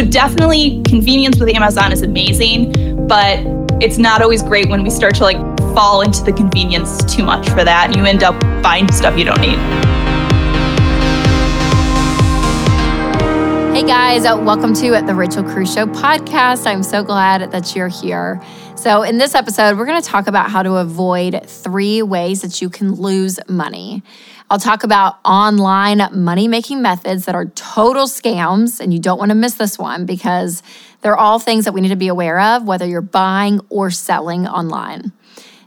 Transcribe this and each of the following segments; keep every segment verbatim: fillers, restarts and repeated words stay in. So definitely convenience with Amazon is amazing, but it's not always great when we start to like fall into the convenience too much for that. And you end up buying stuff you don't need. Hey guys, welcome to The Rachel Cruze Show podcast. I'm so glad that you're here. So in this episode, we're going to talk about how to avoid three ways that you can lose money. I'll talk about online money-making methods that are total scams, and you don't want to miss this one because they're all things that we need to be aware of, whether you're buying or selling online.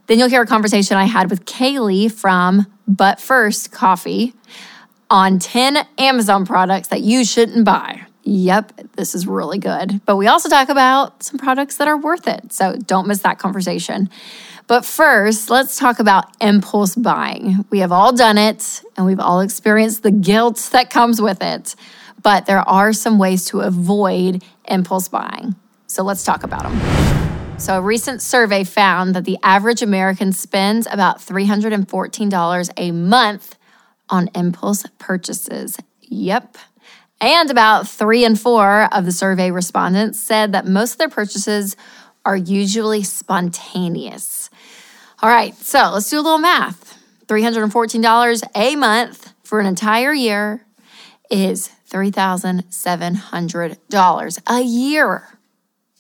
Then you'll hear a conversation I had with Callie from But First Coffee on ten Amazon products that you shouldn't buy. Yep, this is really good. But we also talk about some products that are worth it, so don't miss that conversation. But first, let's talk about impulse buying. We have all done it, and we've all experienced the guilt that comes with it. But there are some ways to avoid impulse buying. So let's talk about them. So a recent survey found that the average American spends about three hundred fourteen dollars a month on impulse purchases. Yep. And about three in four of the survey respondents said that most of their purchases are usually spontaneous. All right, so let's do a little math. three hundred fourteen dollars a month for an entire year is three thousand seven hundred dollars a year.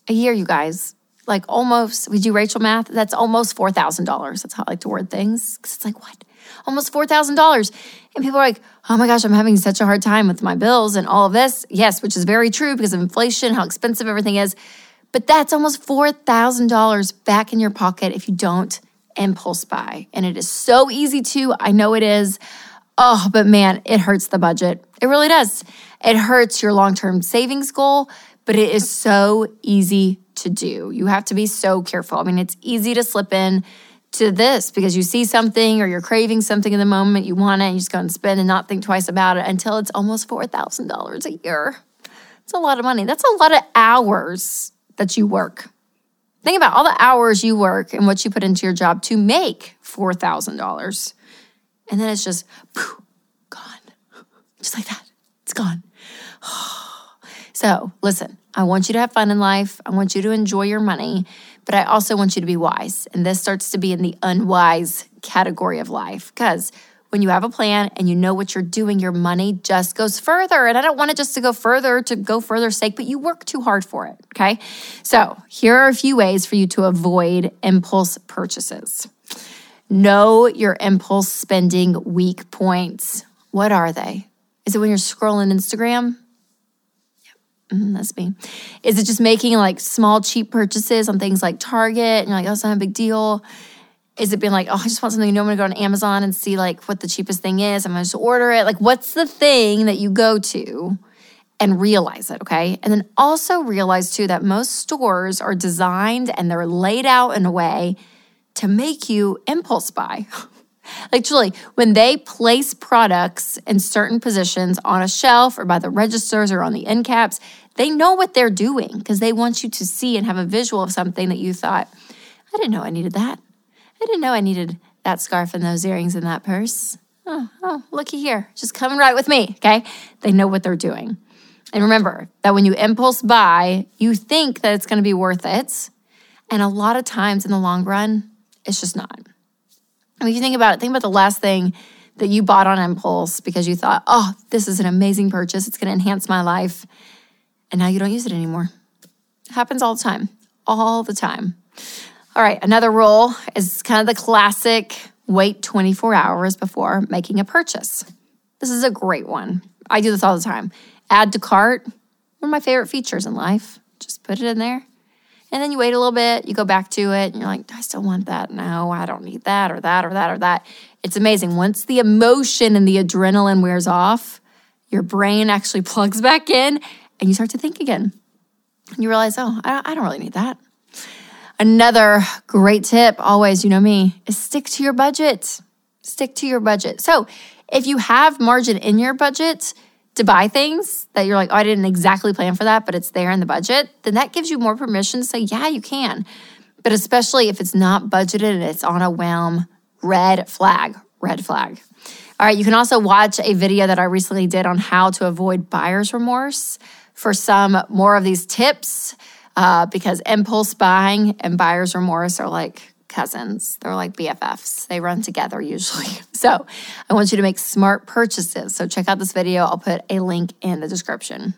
A year, you guys. Like almost, we do Rachel math, that's almost four thousand dollars. That's how I like to word things, because it's like, what? Almost four thousand dollars. And people are like, oh my gosh, I'm having such a hard time with my bills and all of this. Yes, which is very true because of inflation, how expensive everything is. But that's almost four thousand dollars back in your pocket if you don't impulse buy. And it is so easy to, I know it is. Oh, but man, it hurts the budget. It really does. It hurts your long-term savings goal, but it is so easy to do. You have to be so careful. I mean, it's easy to slip in to this because you see something or you're craving something in the moment, you want it, and you just go and spend and not think twice about it until it's almost four thousand dollars a year. It's a lot of money. That's a lot of hours that you work. Think about all the hours you work and what you put into your job to make four thousand dollars. And then it's just poof, gone. Just like that. It's gone. So listen, I want you to have fun in life. I want you to enjoy your money, but I also want you to be wise. And this starts to be in the unwise category of life because when you have a plan and you know what you're doing, your money just goes further. And I don't want it just to go further, to go further's sake, but you work too hard for it, okay? So here are a few ways for you to avoid impulse purchases. Know your impulse spending weak points. What are they? Is it when you're scrolling Instagram? Mm, that's me. Is it just making like small, cheap purchases on things like Target? And you're like, oh, it's not a big deal. Is it being like, oh, I just want something new. I'm going to go on Amazon and see like what the cheapest thing is. I'm going to just order it. Like what's the thing that you go to and realize it, okay? And then also realize too that most stores are designed and they're laid out in a way to make you impulse buy. Like truly, when they place products in certain positions on a shelf or by the registers or on the end caps, they know what they're doing because they want you to see and have a visual of something that you thought, I didn't know I needed that. I didn't know I needed that scarf and those earrings and that purse. Oh, oh, looky here. Just coming right with me, okay? They know what they're doing. And remember that when you impulse buy, you think that it's going to be worth it. And a lot of times in the long run, it's just not. I mean, if you think about it, think about the last thing that you bought on impulse because you thought, oh, this is an amazing purchase. It's going to enhance my life. And now you don't use it anymore. It happens all the time, all the time. All right, another rule is kind of the classic wait twenty-four hours before making a purchase. This is a great one. I do this all the time. Add to cart, one of my favorite features in life. Just put it in there. And then you wait a little bit, you go back to it, and you're like, I still want that. No, I don't need that or that or that or that. It's amazing. Once the emotion and the adrenaline wears off, your brain actually plugs back in and you start to think again. And you realize, oh, I don't really need that. Another great tip, always, you know me, is stick to your budget. Stick to your budget. So if you have margin in your budget to buy things that you're like, oh, I didn't exactly plan for that, but it's there in the budget, then that gives you more permission to say, yeah, you can. But especially if it's not budgeted and it's on a whim, red flag, red flag. All right, you can also watch a video that I recently did on how to avoid buyer's remorse. for some more of these tips uh, because impulse buying and buyer's remorse are like cousins. They're like B F Fs. They run together usually. So I want you to make smart purchases. So check out this video. I'll put a link in the description.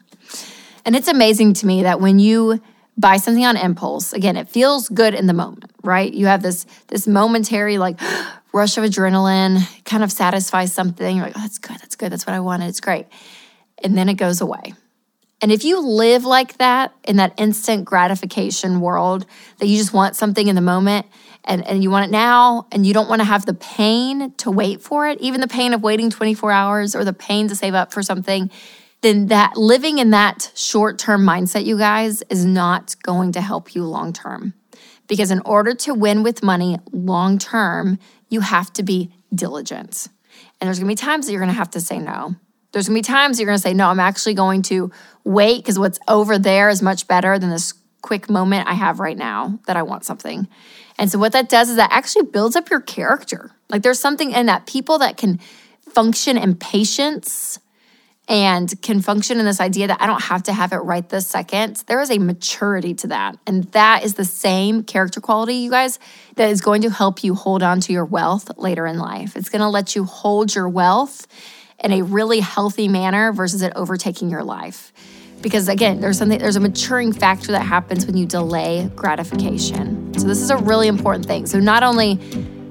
And it's amazing to me that when you buy something on impulse, again, it feels good in the moment, right? You have this this momentary like rush of adrenaline, kind of satisfies something. You're like, oh, that's good, that's good, that's what I wanted, it's great. And then it goes away. And if you live like that, in that instant gratification world, that you just want something in the moment and, and you want it now and you don't want to have the pain to wait for it, even the pain of waiting twenty-four hours or the pain to save up for something, then that living in that short-term mindset, you guys, is not going to help you long-term. Because in order to win with money long-term, you have to be diligent. And there's going to be times that you're going to have to say no. There's going to be times that you're going to say, no, I'm actually going to wait because what's over there is much better than this quick moment I have right now that I want something. And so what that does is that actually builds up your character. Like there's something in that people that can function in patience and can function in this idea that I don't have to have it right this second. There is a maturity to that. And that is the same character quality, you guys, that is going to help you hold on to your wealth later in life. It's going to let you hold your wealth in a really healthy manner versus it overtaking your life. Because again, there's something, there's a maturing factor that happens when you delay gratification. So this is a really important thing. So not only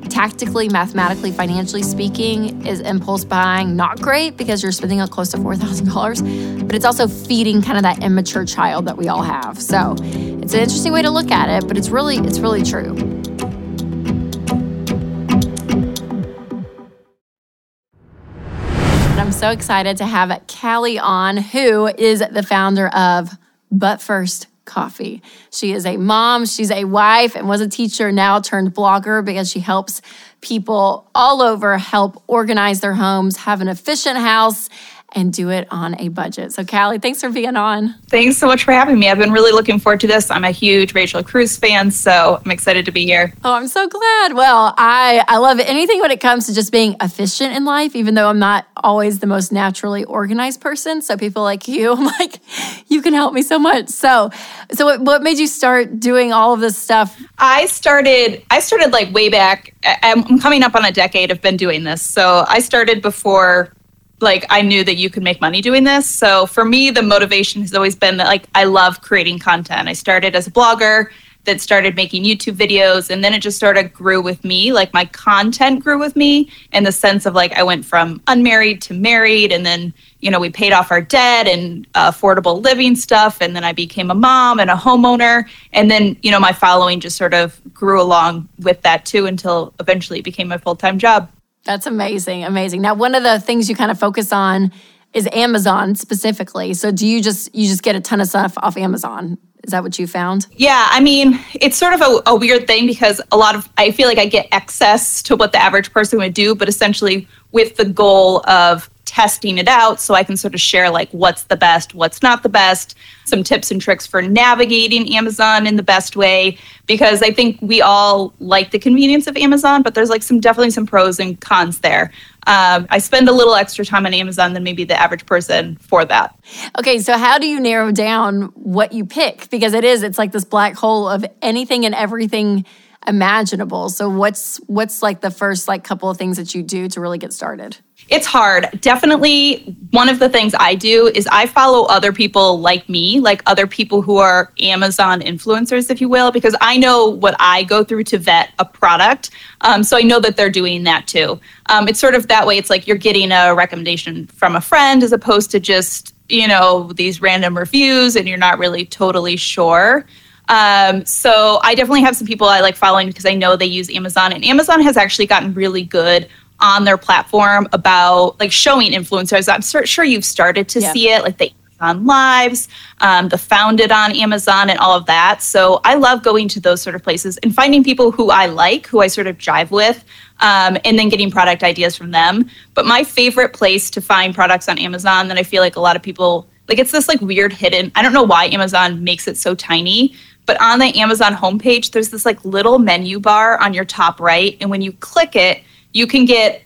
tactically, mathematically, financially speaking, is impulse buying not great because you're spending close to four thousand dollars, but it's also feeding kind of that immature child that we all have. So it's an interesting way to look at it, but it's really, it's really true. And I'm so excited to have Callie on, who is the founder of But First Coffee. She is a mom, she's a wife, and was a teacher, now turned blogger, because she helps people all over help organize their homes, have an efficient house, and do it on a budget. So Callie, thanks for being on. Thanks so much for having me. I've been really looking forward to this. I'm a huge Rachel Cruze fan, so I'm excited to be here. Oh, I'm so glad. Well, I, I love anything when it comes to just being efficient in life, even though I'm not always the most naturally organized person. So people like you, I'm like, you can help me so much. So so what, what made you start doing all of this stuff? I started, I started like way back. I'm coming up on a decade of been doing this. So I started before like I knew that you could make money doing this. So for me, the motivation has always been that like I love creating content. I started as a blogger, that started making YouTube videos, and then it just sort of grew with me. Like my content grew with me in the sense of like I went from unmarried to married, and then you know we paid off our debt and uh, affordable living stuff, and then I became a mom and a homeowner, and then you know my following just sort of grew along with that too until eventually it became my full-time job. That's amazing, amazing. Now, one of the things you kind of focus on is Amazon specifically. So do you just you just get a ton of stuff off Amazon? Is that what you found? Yeah, I mean, it's sort of a, a weird thing because a lot of, I feel like I get access to what the average person would do, but essentially with the goal of testing it out so I can sort of share like what's the best, what's not the best, some tips and tricks for navigating Amazon in the best way, because I think we all like the convenience of Amazon, but there's like some definitely some pros and cons there. Um, I spend a little extra time on Amazon than maybe the average person for that. Okay, so how do you narrow down what you pick? Because it is, it's like this black hole of anything and everything imaginable. So what's what's like the first like couple of things that you do to really get started? It's hard. Definitely one of the things I do is I follow other people like me, like other people who are Amazon influencers, if you will, because I know what I go through to vet a product. Um, so I know that they're doing that too. Um, it's sort of that way. It's like you're getting a recommendation from a friend as opposed to just, you know, these random reviews and you're not really totally sure. Um, so I definitely have some people I like following because I know they use Amazon, and Amazon has actually gotten really good on their platform about like showing influencers. I'm sure you've started to yeah. see it, like the Amazon Lives, um, the Founded on Amazon and all of that. So I love going to those sort of places and finding people who I like, who I sort of jive with, um, and then getting product ideas from them. But my favorite place to find products on Amazon that I feel like a lot of people, like it's this like weird hidden, I don't know why Amazon makes it so tiny, but on the Amazon homepage, there's this like little menu bar on your top right. And when you click it, you can get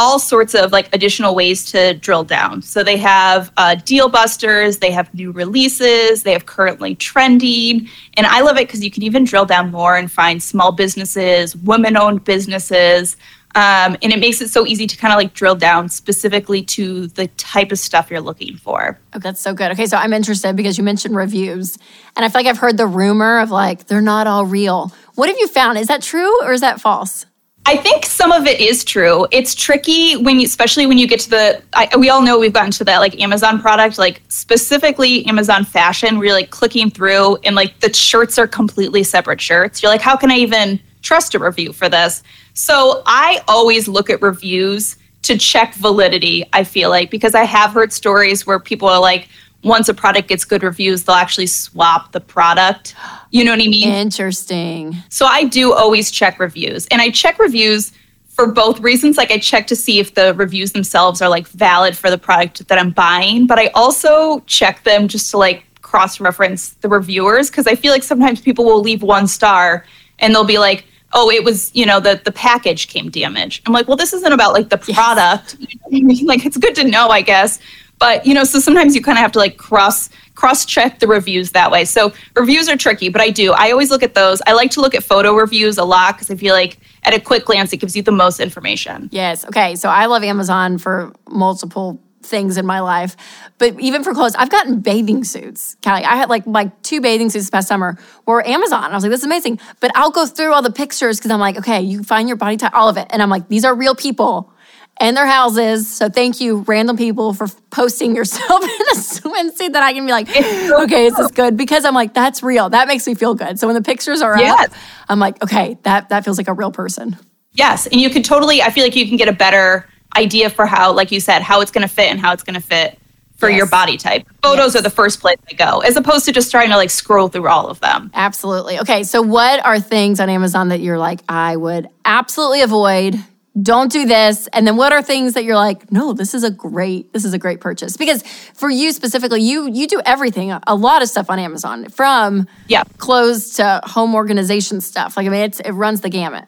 all sorts of like additional ways to drill down. So they have uh, deal busters, they have new releases, they have currently trending. And I love it because you can even drill down more and find small businesses, women-owned businesses. Um, and it makes it so easy to kind of like drill down specifically to the type of stuff you're looking for. Oh, that's so good. Okay, so I'm interested because you mentioned reviews. And I feel like I've heard the rumor of like, they're not all real. What have you found? Is that true or is that false? I think some of it is true. It's tricky when you, especially when you get to the, I, we all know we've gotten to that like Amazon product, like specifically Amazon fashion, where you're like clicking through and like the shirts are completely separate shirts. You're like, how can I even trust a review for this? So I always look at reviews to check validity, I feel like, because I have heard stories where people are like, once a product gets good reviews, they'll actually swap the product. You know what I mean? Interesting. So I do always check reviews. And I check reviews for both reasons. Like I check to see if the reviews themselves are like valid for the product that I'm buying. But I also check them just to like cross-reference the reviewers. Because I feel like sometimes people will leave one star and they'll be like, oh, it was, you know, the, the package came damaged. I'm like, well, this isn't about like the product. Yes. Like it's good to know, I guess. But, you know, so sometimes you kind of have to like cross, cross-check the reviews that way. So reviews are tricky, but I do. I always look at those. I like to look at photo reviews a lot because I feel like at a quick glance, it gives you the most information. Yes. Okay. So I love Amazon for multiple things in my life. But even for clothes, I've gotten bathing suits. Callie, I had like like two bathing suits this past summer were Amazon. I was like, this is amazing. But I'll go through all the pictures because I'm like, okay, you find your body type, all of it. And I'm like, these are real people and their houses. So thank you, random people, for posting yourself in a swimsuit that I can be like, okay, is this good? Because I'm like, that's real. That makes me feel good. So when the pictures are yes. up, I'm like, okay, that, that feels like a real person. Yes. And you can totally, I feel like you can get a better idea for how, like you said, how it's going to fit and how it's going to fit for yes. your body type. Photos yes. are the first place I go, as opposed to just trying to like scroll through all of them. Absolutely. Okay. So what are things on Amazon that you're like, I would absolutely avoid, don't do this? And then what are things that you're like, no, this is a great, this is a great purchase? Because for you specifically, you you do everything, a lot of stuff on Amazon, from yeah. clothes to home organization stuff. Like, I mean, it's, it runs the gamut.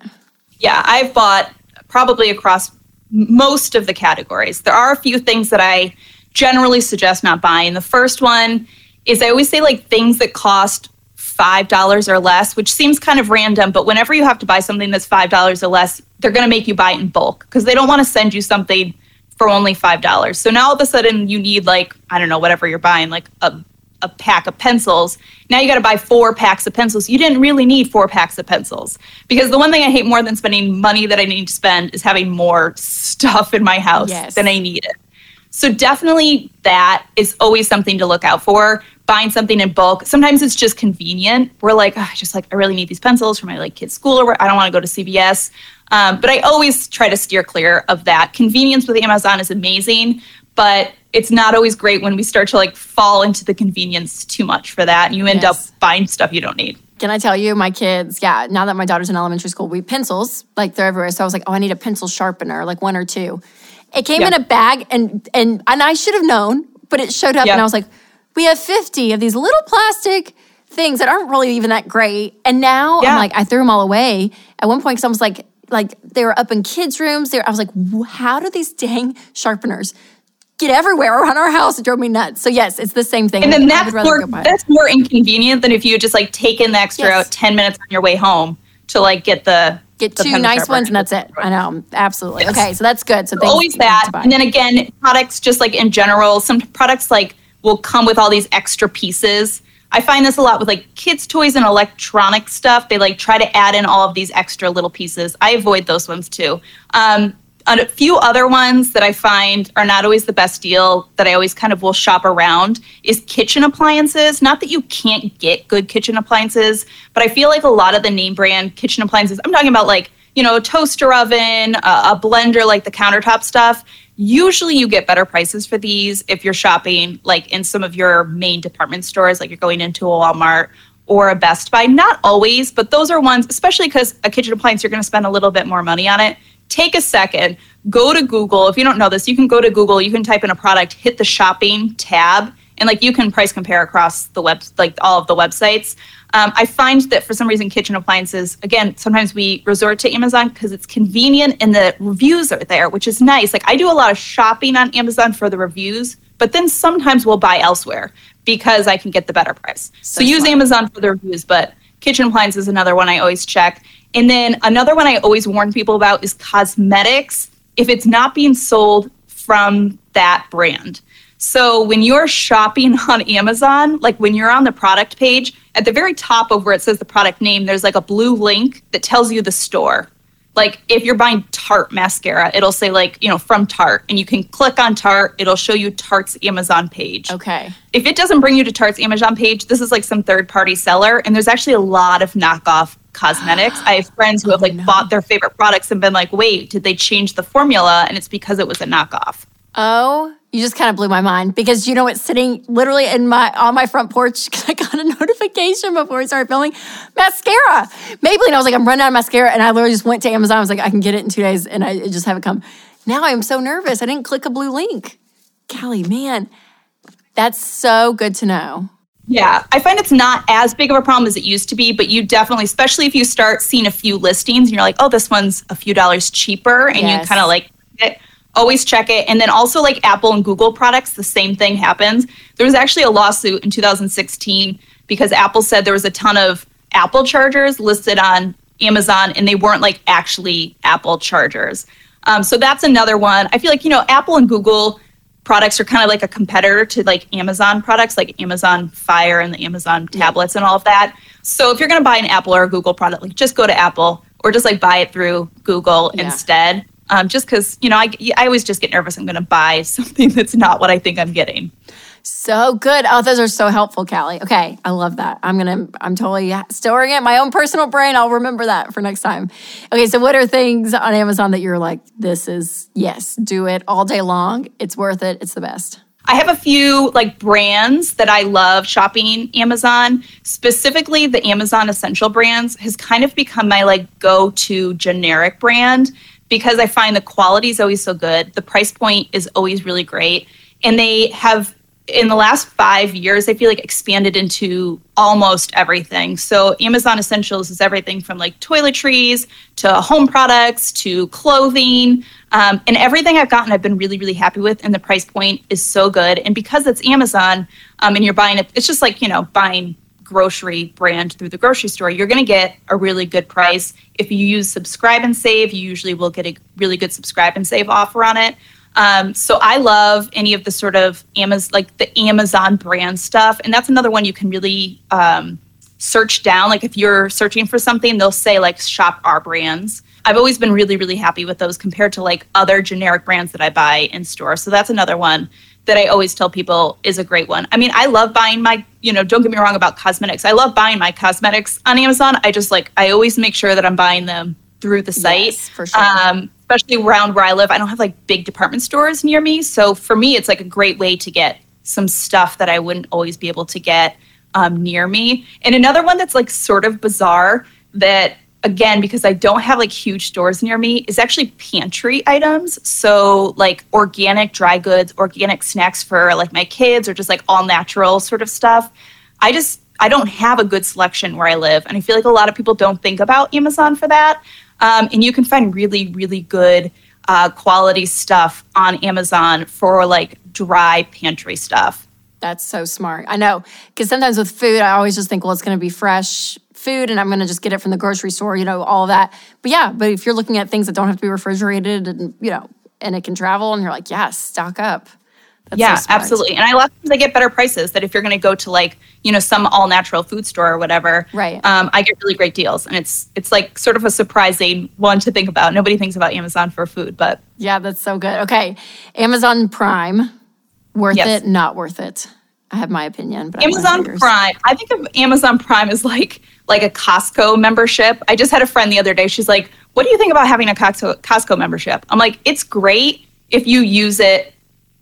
Yeah. I've bought probably across most of the categories. There are a few things that I generally suggest not buying. The first one is I always say like things that cost five dollars or less, which seems kind of random, but whenever you have to buy something that's five dollars or less, they're going to make you buy it in bulk because they don't want to send you something for only five dollars. So now all of a sudden you need like, I don't know, whatever you're buying, like a, a pack of pencils. Now you got to buy four packs of pencils. You didn't really need four packs of pencils, because the one thing I hate more than spending money that I need to spend is having more stuff in my house yes. than I need it. So definitely that is always something to look out for. Buying something in bulk. Sometimes it's just convenient. We're like, oh, just like, I really need these pencils for my like kid's school, or I don't want to go to C V S. Um, but I always try to steer clear of that. Convenience with Amazon is amazing, but it's not always great when we start to like fall into the convenience too much for that. And you end yes. up buying stuff you don't need. Can I tell you, my kids, yeah, now that my daughter's in elementary school, we pencils, like they're everywhere. So I was like, oh, I need a pencil sharpener, like one or two. It came yeah. in a bag, and and and I should have known, but it showed up yeah. and I was like, we have fifty of these little plastic things that aren't really even that great. And now yeah. I'm like, I threw them all away at one point because I was like, like they were up in kids' rooms. They were, I was like, how do these dang sharpeners get everywhere around our house? It drove me nuts. So yes, it's the same thing. And then like, that's, more, that's more inconvenient than if you had just like taken the extra yes. ten minutes on your way home to like get the... Get two nice ones and that's it. I know. Absolutely. Yes. Okay, so that's good. So always that. And then again, products just like in general, some products like will come with all these extra pieces. I find this a lot with like kids' toys and electronic stuff. They like try to add in all of these extra little pieces. I avoid those ones too. Um, a few other ones that I find are not always the best deal that I always kind of will shop around is kitchen appliances. Not that you can't get good kitchen appliances, but I feel like a lot of the name brand kitchen appliances, I'm talking about like, you know, a toaster oven, a, a blender, like the countertop stuff. Usually you get better prices for these if you're shopping like in some of your main department stores, like you're going into a Walmart or a Best Buy. Not always, but those are ones, especially because a kitchen appliance, you're going to spend a little bit more money on it. Take a second, go to Google. If you don't know this, you can go to Google, you can type in a product, hit the shopping tab, and like you can price compare across the web, like all of the websites. Um, I find that for some reason, kitchen appliances, again, sometimes we resort to Amazon because it's convenient and the reviews are there, which is nice. Like I do a lot of shopping on Amazon for the reviews, but then sometimes we'll buy elsewhere because I can get the better price. So, so use Amazon for the reviews, but kitchen appliances is another one I always check. And then another one I always warn people about is cosmetics, if it's not being sold from that brand. So when you're shopping on Amazon, like when you're on the product page, at the very top of where it says the product name, there's like a blue link that tells you the store. Like if you're buying Tarte mascara, it'll say like, you know, from Tarte, and you can click on Tarte. It'll show you Tarte's Amazon page. Okay. If it doesn't bring you to Tarte's Amazon page, this is like some third-party seller, and there's actually a lot of knockoff cosmetics. I have friends who have like oh, no. bought their favorite products and been like, wait, did they change the formula? And it's because it was a knockoff. Oh, you just kind of blew my mind because, you know, it's sitting literally in my on my front porch because I got a notification before we started filming. Mascara. Maybelline. I was like, I'm running out of mascara. And I literally just went to Amazon. I was like, I can get it in two days. And I just haven't come. Now I'm so nervous. I didn't click a blue link. Callie, man, that's so good to know. Yeah, I find it's not as big of a problem as it used to be, but you definitely, especially if you start seeing a few listings and you're like, oh, this one's a few dollars cheaper. And yes. you kind of like it. Always check it. And then also like Apple and Google products, the same thing happens. There was actually a lawsuit in two thousand sixteen because Apple said there was a ton of Apple chargers listed on Amazon and they weren't like actually Apple chargers. Um, so that's another one. I feel like, you know, Apple and Google products are kind of like a competitor to like Amazon products, like Amazon Fire and the Amazon tablets and all of that. So if you're going to buy an Apple or a Google product, like just go to Apple or just like buy it through Google yeah. instead. Um, just because, you know, I, I always just get nervous I'm going to buy something that's not what I think I'm getting. So good. Oh, those are so helpful, Callie. Okay, I love that. I'm going to, I'm totally storing it in my own personal brain. I'll remember that for next time. Okay, so what are things on Amazon that you're like, this is, yes, do it all day long. It's worth it. It's the best. I have a few like brands that I love shopping Amazon. Specifically, the Amazon Essential brands has kind of become my like go-to generic brand, because I find the quality is always so good. The price point is always really great. And they have, in the last five years, I feel like expanded into almost everything. So Amazon Essentials is everything from like toiletries to home products to clothing. Um, and everything I've gotten, I've been really, really happy with. And the price point is so good. And because it's Amazon um, and you're buying it, it's just like, you know, buying grocery brand through the grocery store, you're going to get a really good price. If you use subscribe and save, you usually will get a really good subscribe and save offer on it. Um, so I love any of the sort of Amazon, like the Amazon brand stuff. And that's another one you can really um, search down. Like if you're searching for something, they'll say like shop our brands. I've always been really, really happy with those compared to like other generic brands that I buy in store. So that's another one that I always tell people is a great one. I mean, I love buying my, you know, don't get me wrong about cosmetics. I love buying my cosmetics on Amazon. I just like, I always make sure that I'm buying them through the site. Yes, for sure. Um, especially around where I live. I don't have like big department stores near me. So for me, it's like a great way to get some stuff that I wouldn't always be able to get um, near me. And another one that's like sort of bizarre that, again, because I don't have like huge stores near me, is actually pantry items. So like organic dry goods, organic snacks for like my kids, or just like all natural sort of stuff. I just, I don't have a good selection where I live. And I feel like a lot of people don't think about Amazon for that. Um, and you can find really, really good uh, quality stuff on Amazon for like dry pantry stuff. That's so smart. I know, because sometimes with food, I always just think, well, it's going to be fresh food and I'm going to just get it from the grocery store, you know, all of that. But yeah, but if you're looking at things that don't have to be refrigerated and, you know, and it can travel and you're like, yeah, stock up. That's yeah, so absolutely. And I love because I get better prices that if you're going to go to like, you know, some all natural food store or whatever, right. um, I get really great deals. And it's, it's like sort of a surprising one to think about. Nobody thinks about Amazon for food, but. Yeah, that's so good. Okay. Amazon Prime, worth yes. it, not worth it. I have my opinion. But Amazon Prime, I think of Amazon Prime as like like a Costco membership. I just had a friend the other day. She's like, what do you think about having a Costco, Costco membership? I'm like, it's great if you use it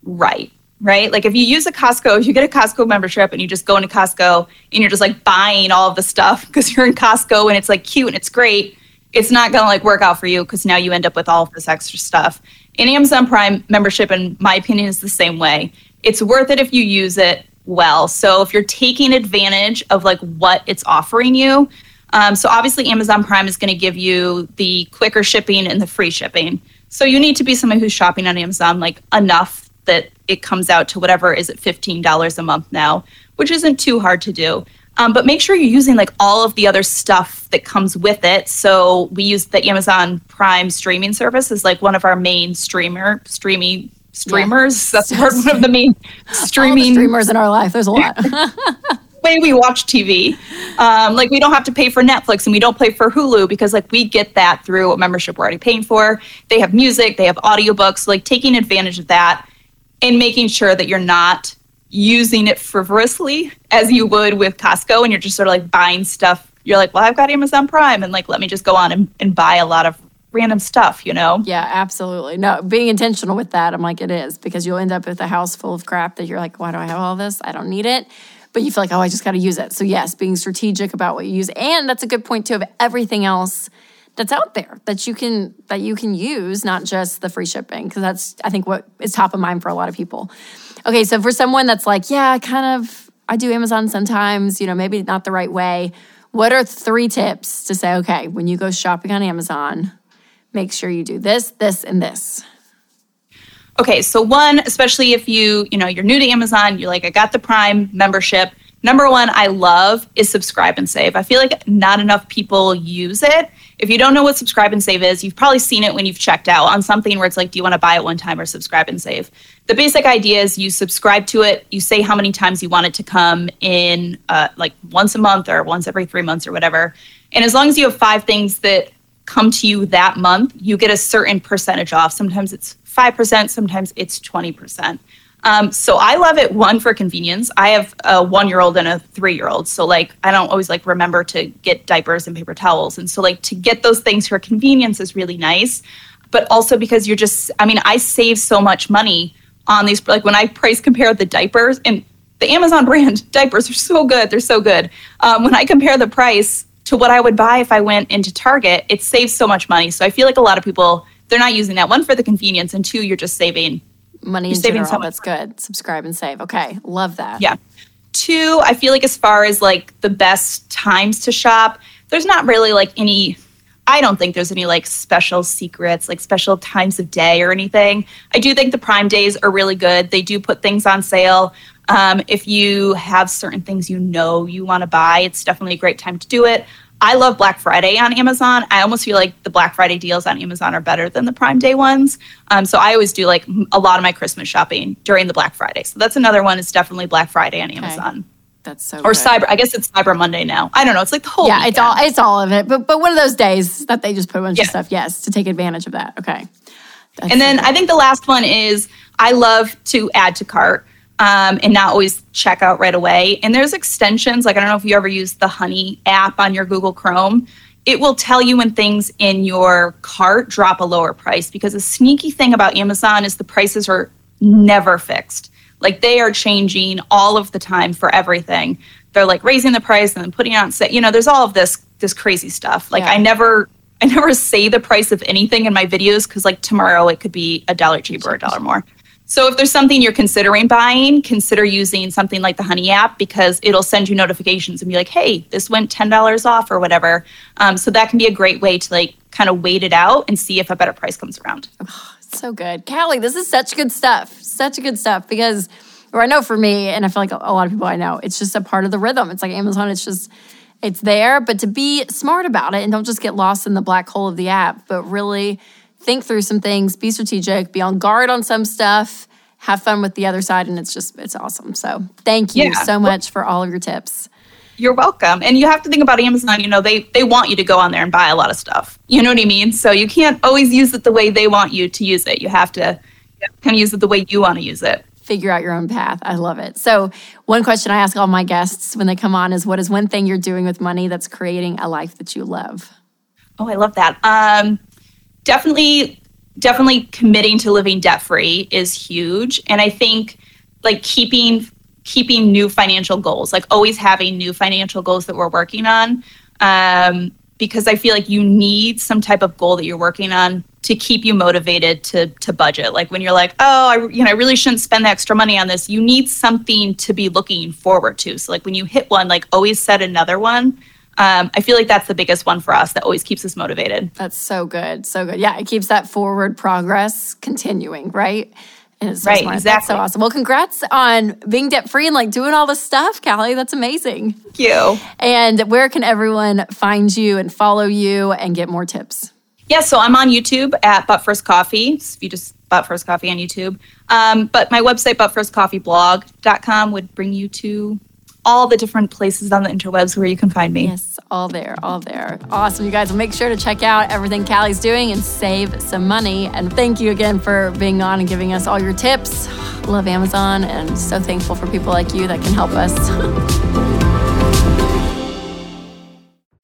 right, right? Like if you use a Costco, if you get a Costco membership and you just go into Costco and you're just like buying all of the stuff because you're in Costco and it's like cute and it's great, it's not going to like work out for you because now you end up with all of this extra stuff. And Amazon Prime membership, in my opinion, is the same way. It's worth it if you use it. well. So if you're taking advantage of like what it's offering you, um, so obviously Amazon Prime is going to give you the quicker shipping and the free shipping. So you need to be somebody who's shopping on Amazon like enough that it comes out to whatever is at fifteen dollars a month now, which isn't too hard to do. Um, but make sure you're using like all of the other stuff that comes with it. So we use the Amazon Prime streaming service as like one of our main streamer, streamy streamers. Yeah. That's part one of the main streaming all the streamers in our life. There's a lot. Way we watch T V. Um, like we don't have to pay for Netflix and we don't pay for Hulu because like we get that through a membership we're already paying for. They have music, they have audiobooks, like taking advantage of that and making sure that you're not using it frivolously as you would with Costco and you're just sort of like buying stuff. You're like, well, I've got Amazon Prime and like, let me just go on and, and buy a lot of random stuff, you know? Yeah, absolutely. No, being intentional with that, I'm like, it is because you'll end up with a house full of crap that you're like, why do I have all this? I don't need it. But you feel like, oh, I just got to use it. So yes, being strategic about what you use. And that's a good point too of everything else that's out there that you can that you can use, not just the free shipping, because that's, I think, what is top of mind for a lot of people. Okay, so for someone that's like, yeah, I kind of, I do Amazon sometimes, you know, maybe not the right way. What are three tips to say, okay, when you go shopping on Amazon, make sure you do this, this, and this? Okay, so one, especially if you, you know, you're new to Amazon, you're like, I got the Prime membership. Number one I love is Subscribe and Save. I feel like not enough people use it. If you don't know what Subscribe and Save is, you've probably seen it when you've checked out on something where it's like, do you want to buy it one time or subscribe and save? The basic idea is you subscribe to it, you say how many times you want it to come in, uh, like once a month or once every three months or whatever. And as long as you have five things that come to you that month, you get a certain percentage off. Sometimes it's five percent, sometimes it's twenty percent. Um, so I love it, one, for convenience. I have a one-year-old and a three-year-old. So, like, I don't always, like, remember to get diapers and paper towels. And so, like, to get those things for convenience is really nice. But also because you're just, I mean, I save so much money on these. Like, when I price compare the diapers, and the Amazon brand diapers are so good. They're so good. Um, when I compare the price to what I would buy if I went into Target, it saves so much money. So I feel like a lot of people, they're not using that. One, for the convenience. And two, you're just saving money in You're saving general, so that's good. Subscribe and save. Okay, love that. Yeah. Two, I feel like as far as like the best times to shop, there's not really like any, I don't think there's any like special secrets, like special times of day or anything. I do think the Prime days are really good. They do put things on sale. Um, if you have certain things you know you want to buy, it's definitely a great time to do it. I love Black Friday on Amazon. I almost feel like the Black Friday deals on Amazon are better than the Prime Day ones. Um, so I always do like a lot of my Christmas shopping during the Black Friday. So that's another one is definitely Black Friday on Amazon. Okay. That's so Or good. Cyber, I guess it's Cyber Monday now. I don't know. It's like the whole Yeah, weekend. it's all it's all of it. But but one of those days that they just put a bunch yeah. of stuff, yes, to take advantage of that. Okay. That's and then so I think the last one is I love to add to cart. Um, and not always check out right away. And there's extensions. Like, I don't know if you ever use the Honey app on your Google Chrome. It will tell you when things in your cart drop a lower price because a sneaky thing about Amazon is the prices are never fixed. Like, they are changing all of the time for everything. They're, like, raising the price and then putting it on sale. You know, there's all of this this crazy stuff. Like, yeah. I never... I never say the price of anything in my videos because, like, tomorrow it could be a dollar cheaper or a dollar more. So if there's something you're considering buying, consider using something like the Honey app because it'll send you notifications and be like, hey, this went ten dollars off or whatever. Um, so that can be a great way to like kind of wait it out and see if a better price comes around. Oh, so good. Callie, this is such good stuff. Such good stuff because, or I know for me, and I feel like a lot of people I know, it's just a part of the rhythm. It's like Amazon, it's just, it's there. But to be smart about it and don't just get lost in the black hole of the app, but really think through some things, be strategic, be on guard on some stuff, have fun with the other side, and it's just, it's awesome. So thank you yeah. so much for all of your tips. You're welcome. And you have to think about Amazon, you know, they they want you to go on there and buy a lot of stuff. You know what I mean? So you can't always use it the way they want you to use it. You have to kind of use it the way you want to use it. Figure out your own path. I love it. So one question I ask all my guests when they come on is, what is one thing you're doing with money that's creating a life that you love? Oh, I love that. Um... Definitely, definitely committing to living debt-free is huge. And I think like keeping keeping new financial goals, like always having new financial goals that we're working on. Um, because I feel like you need some type of goal that you're working on to keep you motivated to to budget. Like when you're like, oh, I, you know, I really shouldn't spend the extra money on this. You need something to be looking forward to. So like when you hit one, like always set another one. Um, I feel like that's the biggest one for us that always keeps us motivated. That's so good. So good. Yeah. It keeps that forward progress continuing. Right. And it's so right, smart. Exactly. That's so awesome. Well, congrats on being debt-free and like doing all this stuff, Callie. That's amazing. Thank you. And where can everyone find you and follow you and get more tips? Yeah, so I'm on YouTube at But First Coffee. If you just But First Coffee on YouTube. Um, but my website, but first coffee blog dot com, would bring you to all the different places on the interwebs where you can find me. Yes, all there, all there. Awesome, you guys. Well, make sure to check out everything Callie's doing and save some money. And thank you again for being on and giving us all your tips. Love Amazon and so thankful for people like you that can help us.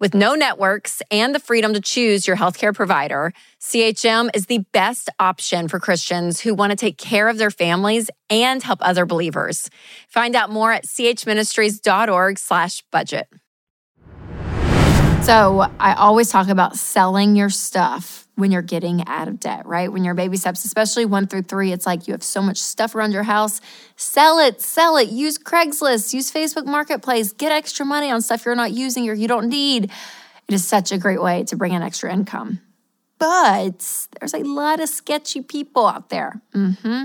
With no networks and the freedom to choose your healthcare provider, C H M is the best option for Christians who want to take care of their families and help other believers. Find out more at c h ministries dot org slash budget. So I always talk about selling your stuff when you're getting out of debt, right? When you're baby steps, especially one through three, it's like you have so much stuff around your house. Sell it, sell it. Use Craigslist, use Facebook Marketplace. Get extra money on stuff you're not using or you don't need. It is such a great way to bring in extra income. But there's a lot of sketchy people out there. Mm-hmm.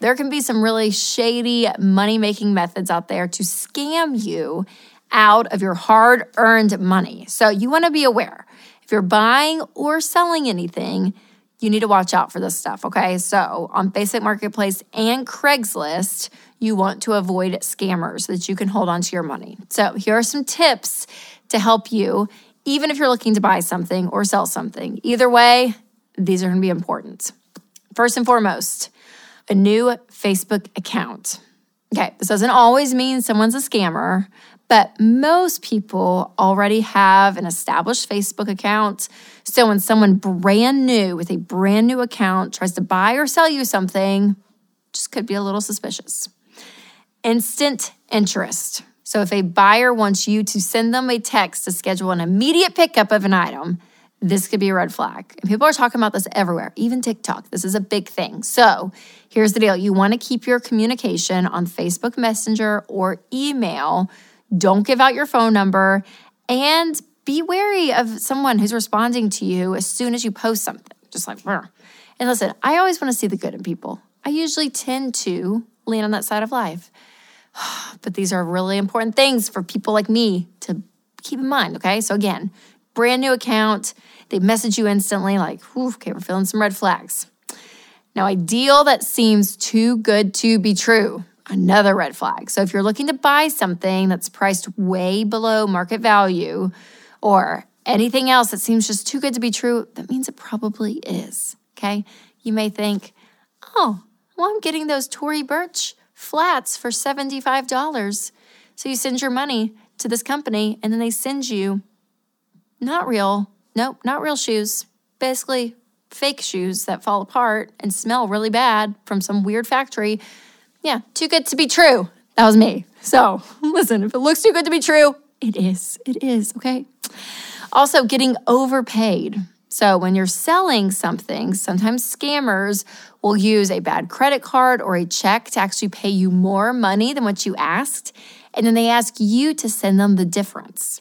There can be some really shady money-making methods out there to scam you out of your hard-earned money. So you want to be aware. If you're buying or selling anything, you need to watch out for this stuff, okay? So on Facebook Marketplace and Craigslist, you want to avoid scammers so that you can hold on to your money. So here are some tips to help you, even if you're looking to buy something or sell something. Either way, these are going to be important. First and foremost, a new Facebook account. Okay, this doesn't always mean someone's a scammer, but most people already have an established Facebook account. So when someone brand new with a brand new account tries to buy or sell you something, just could be a little suspicious. Instant interest. So if a buyer wants you to send them a text to schedule an immediate pickup of an item, this could be a red flag. And people are talking about this everywhere, even TikTok. This is a big thing. So here's the deal. You want to keep your communication on Facebook Messenger or email. Don't give out your phone number, and be wary of someone who's responding to you as soon as you post something. Just like, brr. And listen, I always want to see the good in people. I usually tend to lean on that side of life. But these are really important things for people like me to keep in mind, okay? So again, brand new account. They message you instantly like, okay, we're feeling some red flags. Now, a deal that seems too good to be true. Another red flag. So if you're looking to buy something that's priced way below market value or anything else that seems just too good to be true, that means it probably is, okay? You may think, oh, well, I'm getting those Tory Burch flats for seventy-five dollars. So you send your money to this company and then they send you not real, nope, not real shoes, basically fake shoes that fall apart and smell really bad from some weird factory. Yeah, too good to be true. That was me. So listen, if it looks too good to be true, it is. It is, okay? Also, getting overpaid. So when you're selling something, sometimes scammers will use a bad credit card or a check to actually pay you more money than what you asked, and then they ask you to send them the difference.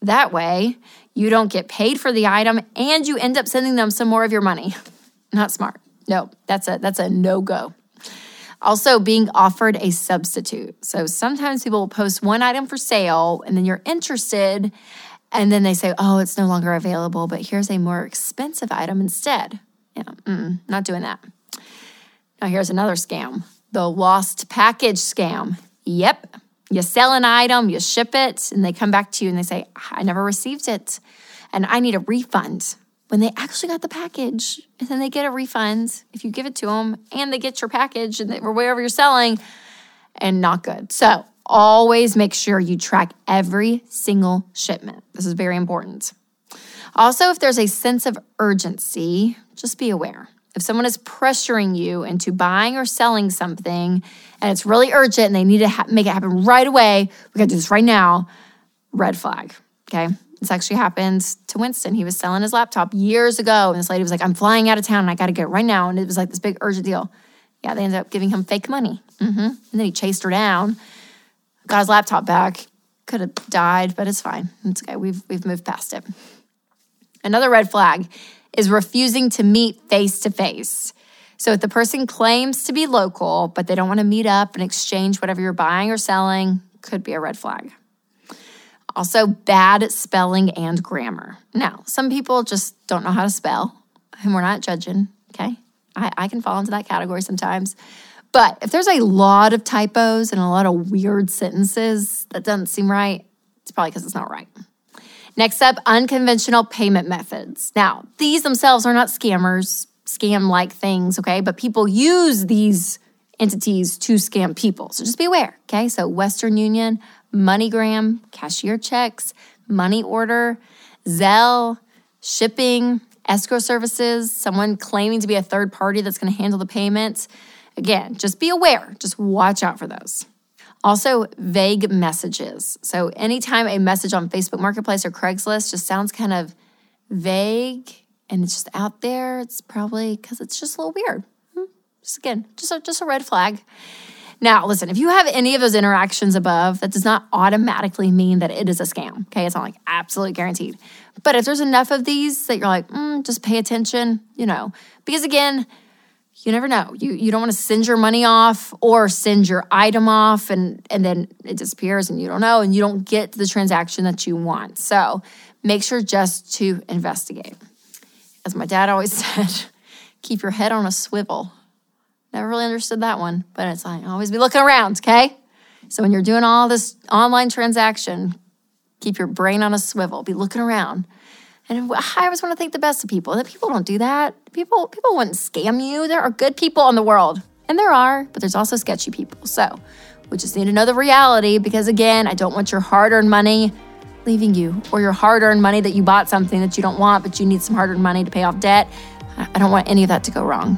That way, you don't get paid for the item and you end up sending them some more of your money. Not smart. No, that's a that's a no-go. Also, being offered a substitute. So sometimes people will post one item for sale and then you're interested and then they say, oh, it's no longer available, but here's a more expensive item instead. Yeah, not doing that. Now here's another scam, the lost package scam. Yep, you sell an item, you ship it, and they come back to you and they say, I never received it and I need a refund. when they actually got the package, and then they get a refund if you give it to them, and they get your package and they, or wherever you're selling, and not good. So always make sure you track every single shipment. This is very important. Also, if there's a sense of urgency, just be aware. If someone is pressuring you into buying or selling something and it's really urgent and they need to ha- make it happen right away, we got to do this right now, red flag, okay? This actually happened to Winston. He was selling his laptop years ago, and this lady was like, I'm flying out of town and I got to get it right now. And it was like this big urgent deal. Yeah, they ended up giving him fake money. Mm-hmm. And then he chased her down, got his laptop back, could have died, but it's fine. It's okay. We've, we've moved past it. Another red flag is refusing to meet face-to-face. So if the person claims to be local, but they don't want to meet up and exchange whatever you're buying or selling, could be a red flag. Also, bad spelling and grammar. Now, some people just don't know how to spell, and we're not judging, okay? I, I can fall into that category sometimes. But if there's a lot of typos and a lot of weird sentences that doesn't seem right, it's probably because it's not right. Next up, unconventional payment methods. Now, these themselves are not scammers, scam-like things, okay? But people use these entities to scam people. So just be aware, okay? So Western Union, MoneyGram, cashier checks, money order, Zelle, shipping, escrow services, someone claiming to be a third party that's going to handle the payments. Again, just be aware. Just watch out for those. Also, vague messages. So anytime a message on Facebook Marketplace or Craigslist just sounds kind of vague and it's just out there, it's probably because it's just a little weird. Just again, just a, just a red flag. Now, listen, if you have any of those interactions above, that does not automatically mean that it is a scam, okay? It's not like absolutely guaranteed. But if there's enough of these that you're like, mm, just pay attention, you know, because again, you never know. You you don't want to send your money off or send your item off and, and then it disappears and you don't know and you don't get the transaction that you want. So make sure just to investigate. As my dad always said, keep your head on a swivel. Never really understood that one, but it's like always be looking around, okay? So when you're doing all this online transaction, keep your brain on a swivel. Be looking around. And I always want to think the best of people. That people don't do that. People people wouldn't scam you. There are good people in the world. And there are, but there's also sketchy people. So we just need to know the reality because, again, I don't want your hard-earned money leaving you or your hard-earned money that you bought something that you don't want, but you need some hard-earned money to pay off debt. I don't want any of that to go wrong.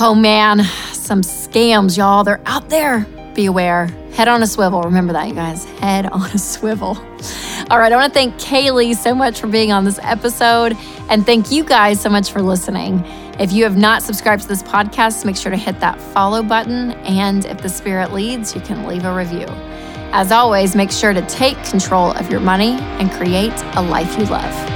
Oh, man, some scams, y'all. They're out there. Be aware. Head on a swivel. Remember that, you guys. Head on a swivel. All right, I want to thank Callie so much for being on this episode, and thank you guys so much for listening. If you have not subscribed to this podcast, make sure to hit that follow button, and if the Spirit leads, you can leave a review. As always, make sure to take control of your money and create a life you love.